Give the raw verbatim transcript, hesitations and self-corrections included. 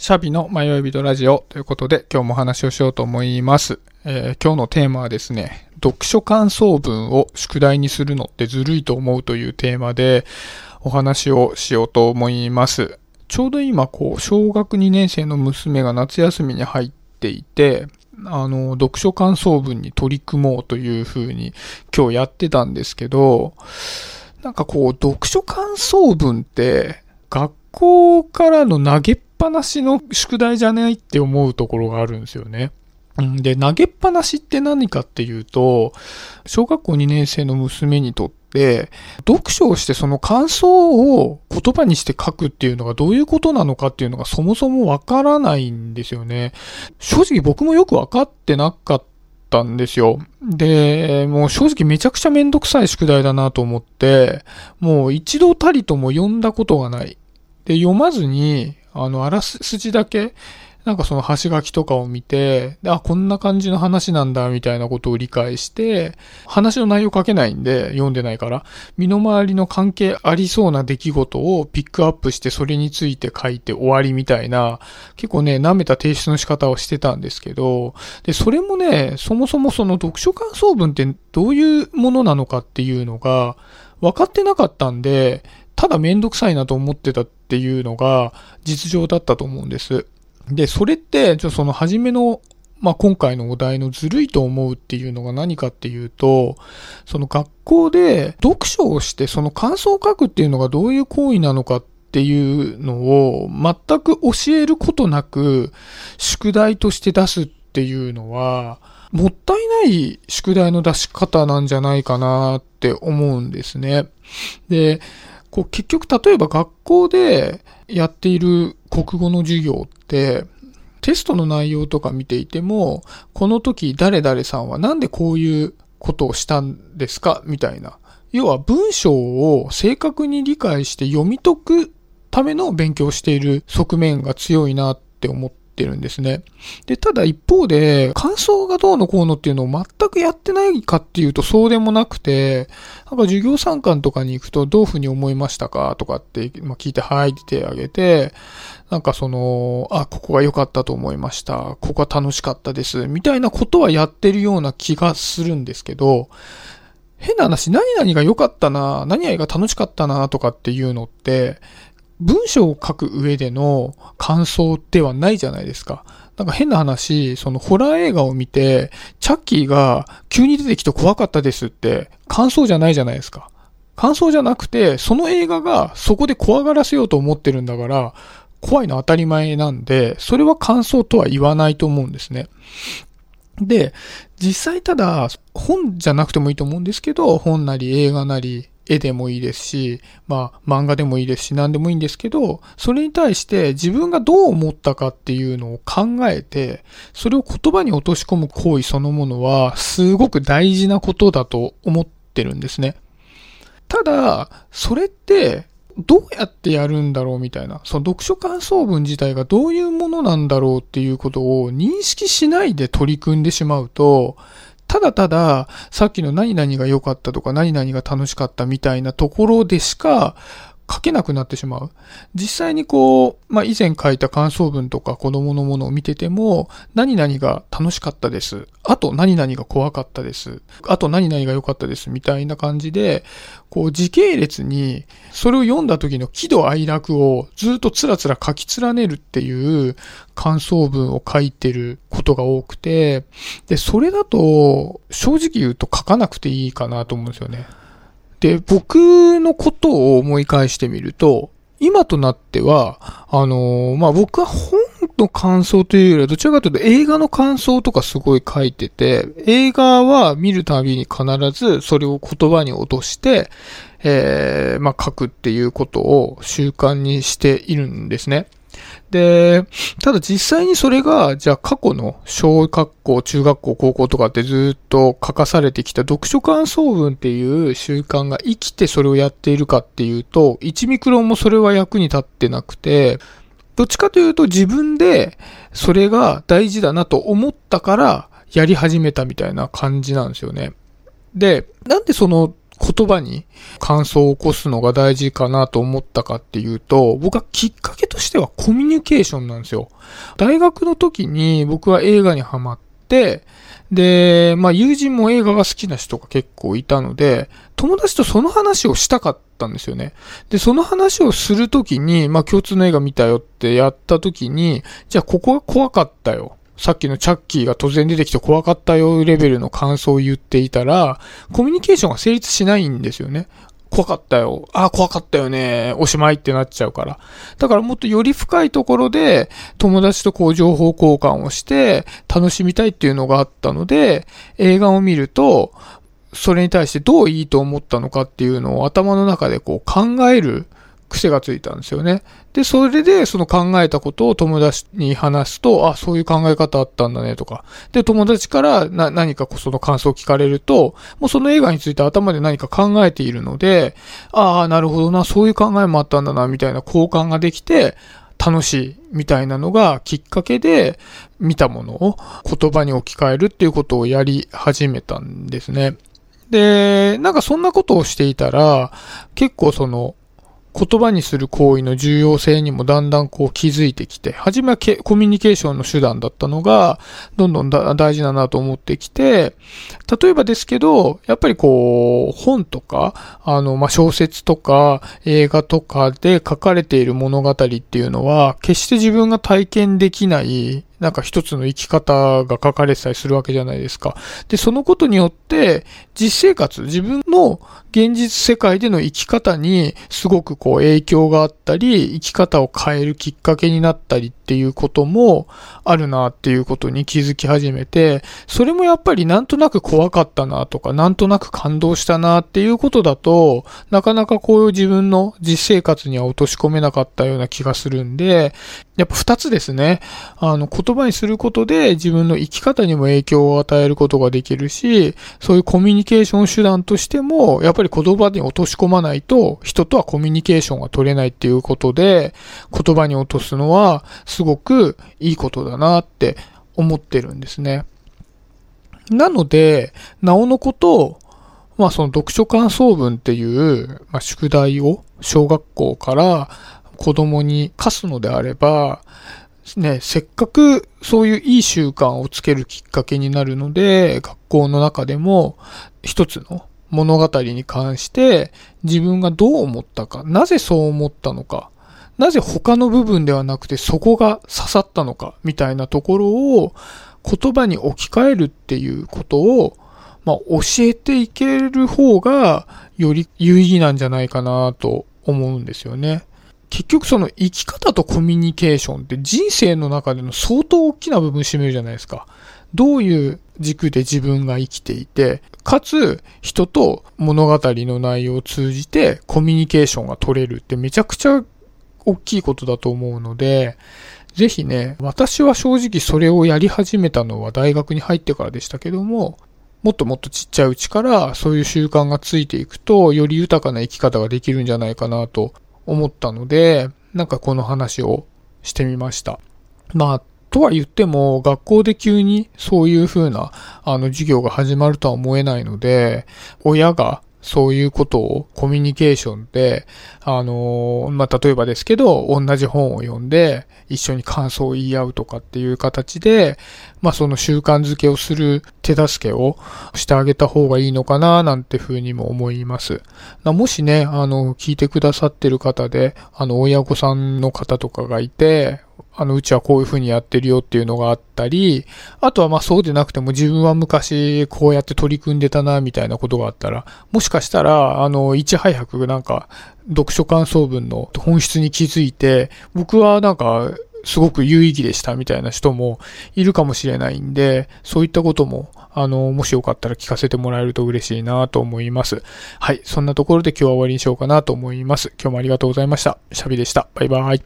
シャビの迷い人ラジオということで今日もお話をしようと思います、えー、今日のテーマはですね、読書感想文を宿題にするのってずるいと思うというテーマでお話をしようと思います。ちょうど今こう小学にねん生の娘が夏休みに入っていて、あの読書感想文に取り組もうというふうに今日やってたんですけど、なんかこう読書感想文って学校からの投げっ投げっぱなしの宿題じゃないって思うところがあるんですよね。で、投げっぱなしって何かっていうと、小学校にねん生の娘にとって読書をしてその感想を言葉にして書くっていうのがどういうことなのかっていうのがそもそもわからないんですよね。正直僕もよくわかってなかったんですよ。で、もう正直めちゃくちゃめんどくさい宿題だなと思って、もう一度たりとも読んだことがない。で、読まずにあの、あらすじだけ、なんかその端書きとかを見て、あ、こんな感じの話なんだ、みたいなことを理解して、話の内容書けないんで、読んでないから、身の回りの関係ありそうな出来事をピックアップして、それについて書いて終わりみたいな、結構ね、舐めた提出の仕方をしてたんですけど、で、それもね、そもそもその読書感想文ってどういうものなのかっていうのが、分かってなかったんで、ただめんどくさいなと思ってたっていうのが実情だったと思うんです。で、それって、ちょっとその初めの、まあ、今回のお題のずるいと思うっていうのが何かっていうと、その学校で読書をしてその感想を書くっていうのがどういう行為なのかっていうのを全く教えることなく宿題として出すっていうのは、もったいない宿題の出し方なんじゃないかなって思うんですね。で、こう結局例えば学校でやっている国語の授業ってテストの内容とか見ていても、この時誰々さんはなんでこういうことをしたんですかみたいな、要は文章を正確に理解して読み解くための勉強をしている側面が強いなって思ってるんですね。で、ただ一方で感想がどうのこうのっていうのを全くやってないかっていうとそうでもなくて、なんか授業参観とかに行くとどういうふうに思いましたかとかって、まあ、聞いてはいって手を挙げて、なんかそのあここが良かったと思いました、ここが楽しかったですみたいなことはやってるような気がするんですけど、変な話、何々が良かったな、何々が楽しかったなとかっていうのって文章を書く上での感想ではないじゃないですか。なんか変な話、そのホラー映画を見て、チャッキーが急に出てきて怖かったですって感想じゃないじゃないですか。感想じゃなくて、その映画がそこで怖がらせようと思ってるんだから、怖いのは当たり前なんで、それは感想とは言わないと思うんですね。で、実際ただ、本じゃなくてもいいと思うんですけど、本なり映画なり、絵でもいいですし、まあ漫画でもいいですし、何でもいいんですけど、それに対して自分がどう思ったかっていうのを考えて、それを言葉に落とし込む行為そのものはすごく大事なことだと思ってるんですね。ただ、それってどうやってやるんだろうみたいな、その読書感想文自体がどういうものなんだろうっていうことを認識しないで取り組んでしまうと、ただたださっきの何々が良かったとか何々が楽しかったみたいなところでしか書けなくなってしまう。実際にこう、まあ、以前書いた感想文とか子供のものを見てても、何々が楽しかったです。あと何々が怖かったです。あと何々が良かったです。みたいな感じで、こう時系列にそれを読んだ時の喜怒哀楽をずっとつらつら書き連ねるっていう感想文を書いてることが多くて、で、それだと正直言うと書かなくていいかなと思うんですよね。で、僕のことを思い返してみると、今となっては、あのー、まあ、僕は本の感想というよりは、どちらかというと映画の感想とかすごい書いてて、映画は見るたびに必ずそれを言葉に落として、えー、まあ、書くっていうことを習慣にしているんですね。で、ただ実際にそれが、じゃあ過去の小学校、中学校、高校とかってずっと書かされてきた読書感想文っていう習慣が生きてそれをやっているかっていうと、いちミクロンもそれは役に立ってなくて、どっちかというと自分でそれが大事だなと思ったからやり始めたみたいな感じなんですよね。で、なんでその言葉に感想を起こすのが大事かなと思ったかっていうと、僕はきっかけとしてはコミュニケーションなんですよ。大学の時に僕は映画にハマって、で、まあ友人も映画が好きな人が結構いたので、友達とその話をしたかったんですよね。で、その話をするときに、まあ共通の映画見たよってやったときに、じゃあここが怖かったよ。さっきのチャッキーが突然出てきて怖かったよレベルの感想を言っていたら、コミュニケーションが成立しないんですよね。怖かったよ。ああ、怖かったよね。おしまいってなっちゃうから。だからもっとより深いところで友達とこう情報交換をして楽しみたいっていうのがあったので、映画を見るとそれに対してどういいと思ったのかっていうのを頭の中でこう考える癖がついたんですよね。で、それでその考えたことを友達に話すと、あ、そういう考え方あったんだねとか。で、友達からな何かその感想を聞かれると、もうその映画について頭で何か考えているので、ああ、なるほどな、そういう考えもあったんだな、みたいな交換ができて、楽しいみたいなのがきっかけで、見たものを言葉に置き換えるっていうことをやり始めたんですね。で、なんかそんなことをしていたら、結構その、言葉にする行為の重要性にもだんだんこう気づいてきて、初めはコミュニケーションの手段だったのが、どんどんだ大事だなと思ってきて、例えばですけど、やっぱりこう、本とか、あの、ま、小説とか、映画とかで書かれている物語っていうのは、決して自分が体験できない、なんか一つの生き方が書かれてたりするわけじゃないですか。で、そのことによって、実生活、自分の現実世界での生き方にすごくこう影響があったり、生き方を変えるきっかけになったりっていうこともあるなっていうことに気づき始めて、それもやっぱりなんとなく怖かったなとか、なんとなく感動したなっていうことだと、なかなかこういう自分の実生活には落とし込めなかったような気がするんで、やっぱ二つですね。あの、言葉にすることで自分の生き方にも影響を与えることができるし、そういうコミュニケーション手段としても、やっぱり言葉に落とし込まないと、人とはコミュニケーションが取れないっていうことで、言葉に落とすのはすごくいいことだなって思ってるんですね。なので、なおのこと、まあその読書感想文っていう、まあ、宿題を小学校から子供に課すのであれば、ね、せっかくそういういい習慣をつけるきっかけになるので、学校の中でも一つの物語に関して自分がどう思ったか、なぜそう思ったのか、なぜ他の部分ではなくてそこが刺さったのかみたいなところを言葉に置き換えるっていうことを、まあ、教えていける方がより有意義なんじゃないかなと思うんですよね。結局その生き方とコミュニケーションって人生の中での相当大きな部分を占めるじゃないですか。どういう軸で自分が生きていて、かつ人と物語の内容を通じてコミュニケーションが取れるってめちゃくちゃ大きいことだと思うので、ぜひね、私は正直それをやり始めたのは大学に入ってからでしたけども、もっともっとちっちゃいうちからそういう習慣がついていくと、より豊かな生き方ができるんじゃないかなと思ったので、なんかこの話をしてみました。まあ、とは言っても、学校で急にそういう風な、あの、授業が始まるとは思えないので、親がそういうことをコミュニケーションで、あの、まあ、例えばですけど、同じ本を読んで、一緒に感想を言い合うとかっていう形で、まあ、その習慣づけをする手助けをしてあげた方がいいのかな、なんて風にも思います。もしね、あの、聞いてくださってる方で、あの、親御さんの方とかがいて、あの、うちはこういう風にやってるよっていうのがあったり、あとはまあそうでなくても自分は昔こうやって取り組んでたなみたいなことがあったら、もしかしたら、あの、いち早くなんか読書感想文の本質に気づいて、僕はなんかすごく有意義でしたみたいな人もいるかもしれないんで、そういったことも、あの、もしよかったら聞かせてもらえると嬉しいなと思います。はい、そんなところで今日は終わりにしようかなと思います。今日もありがとうございました。シャビでした。バイバイ。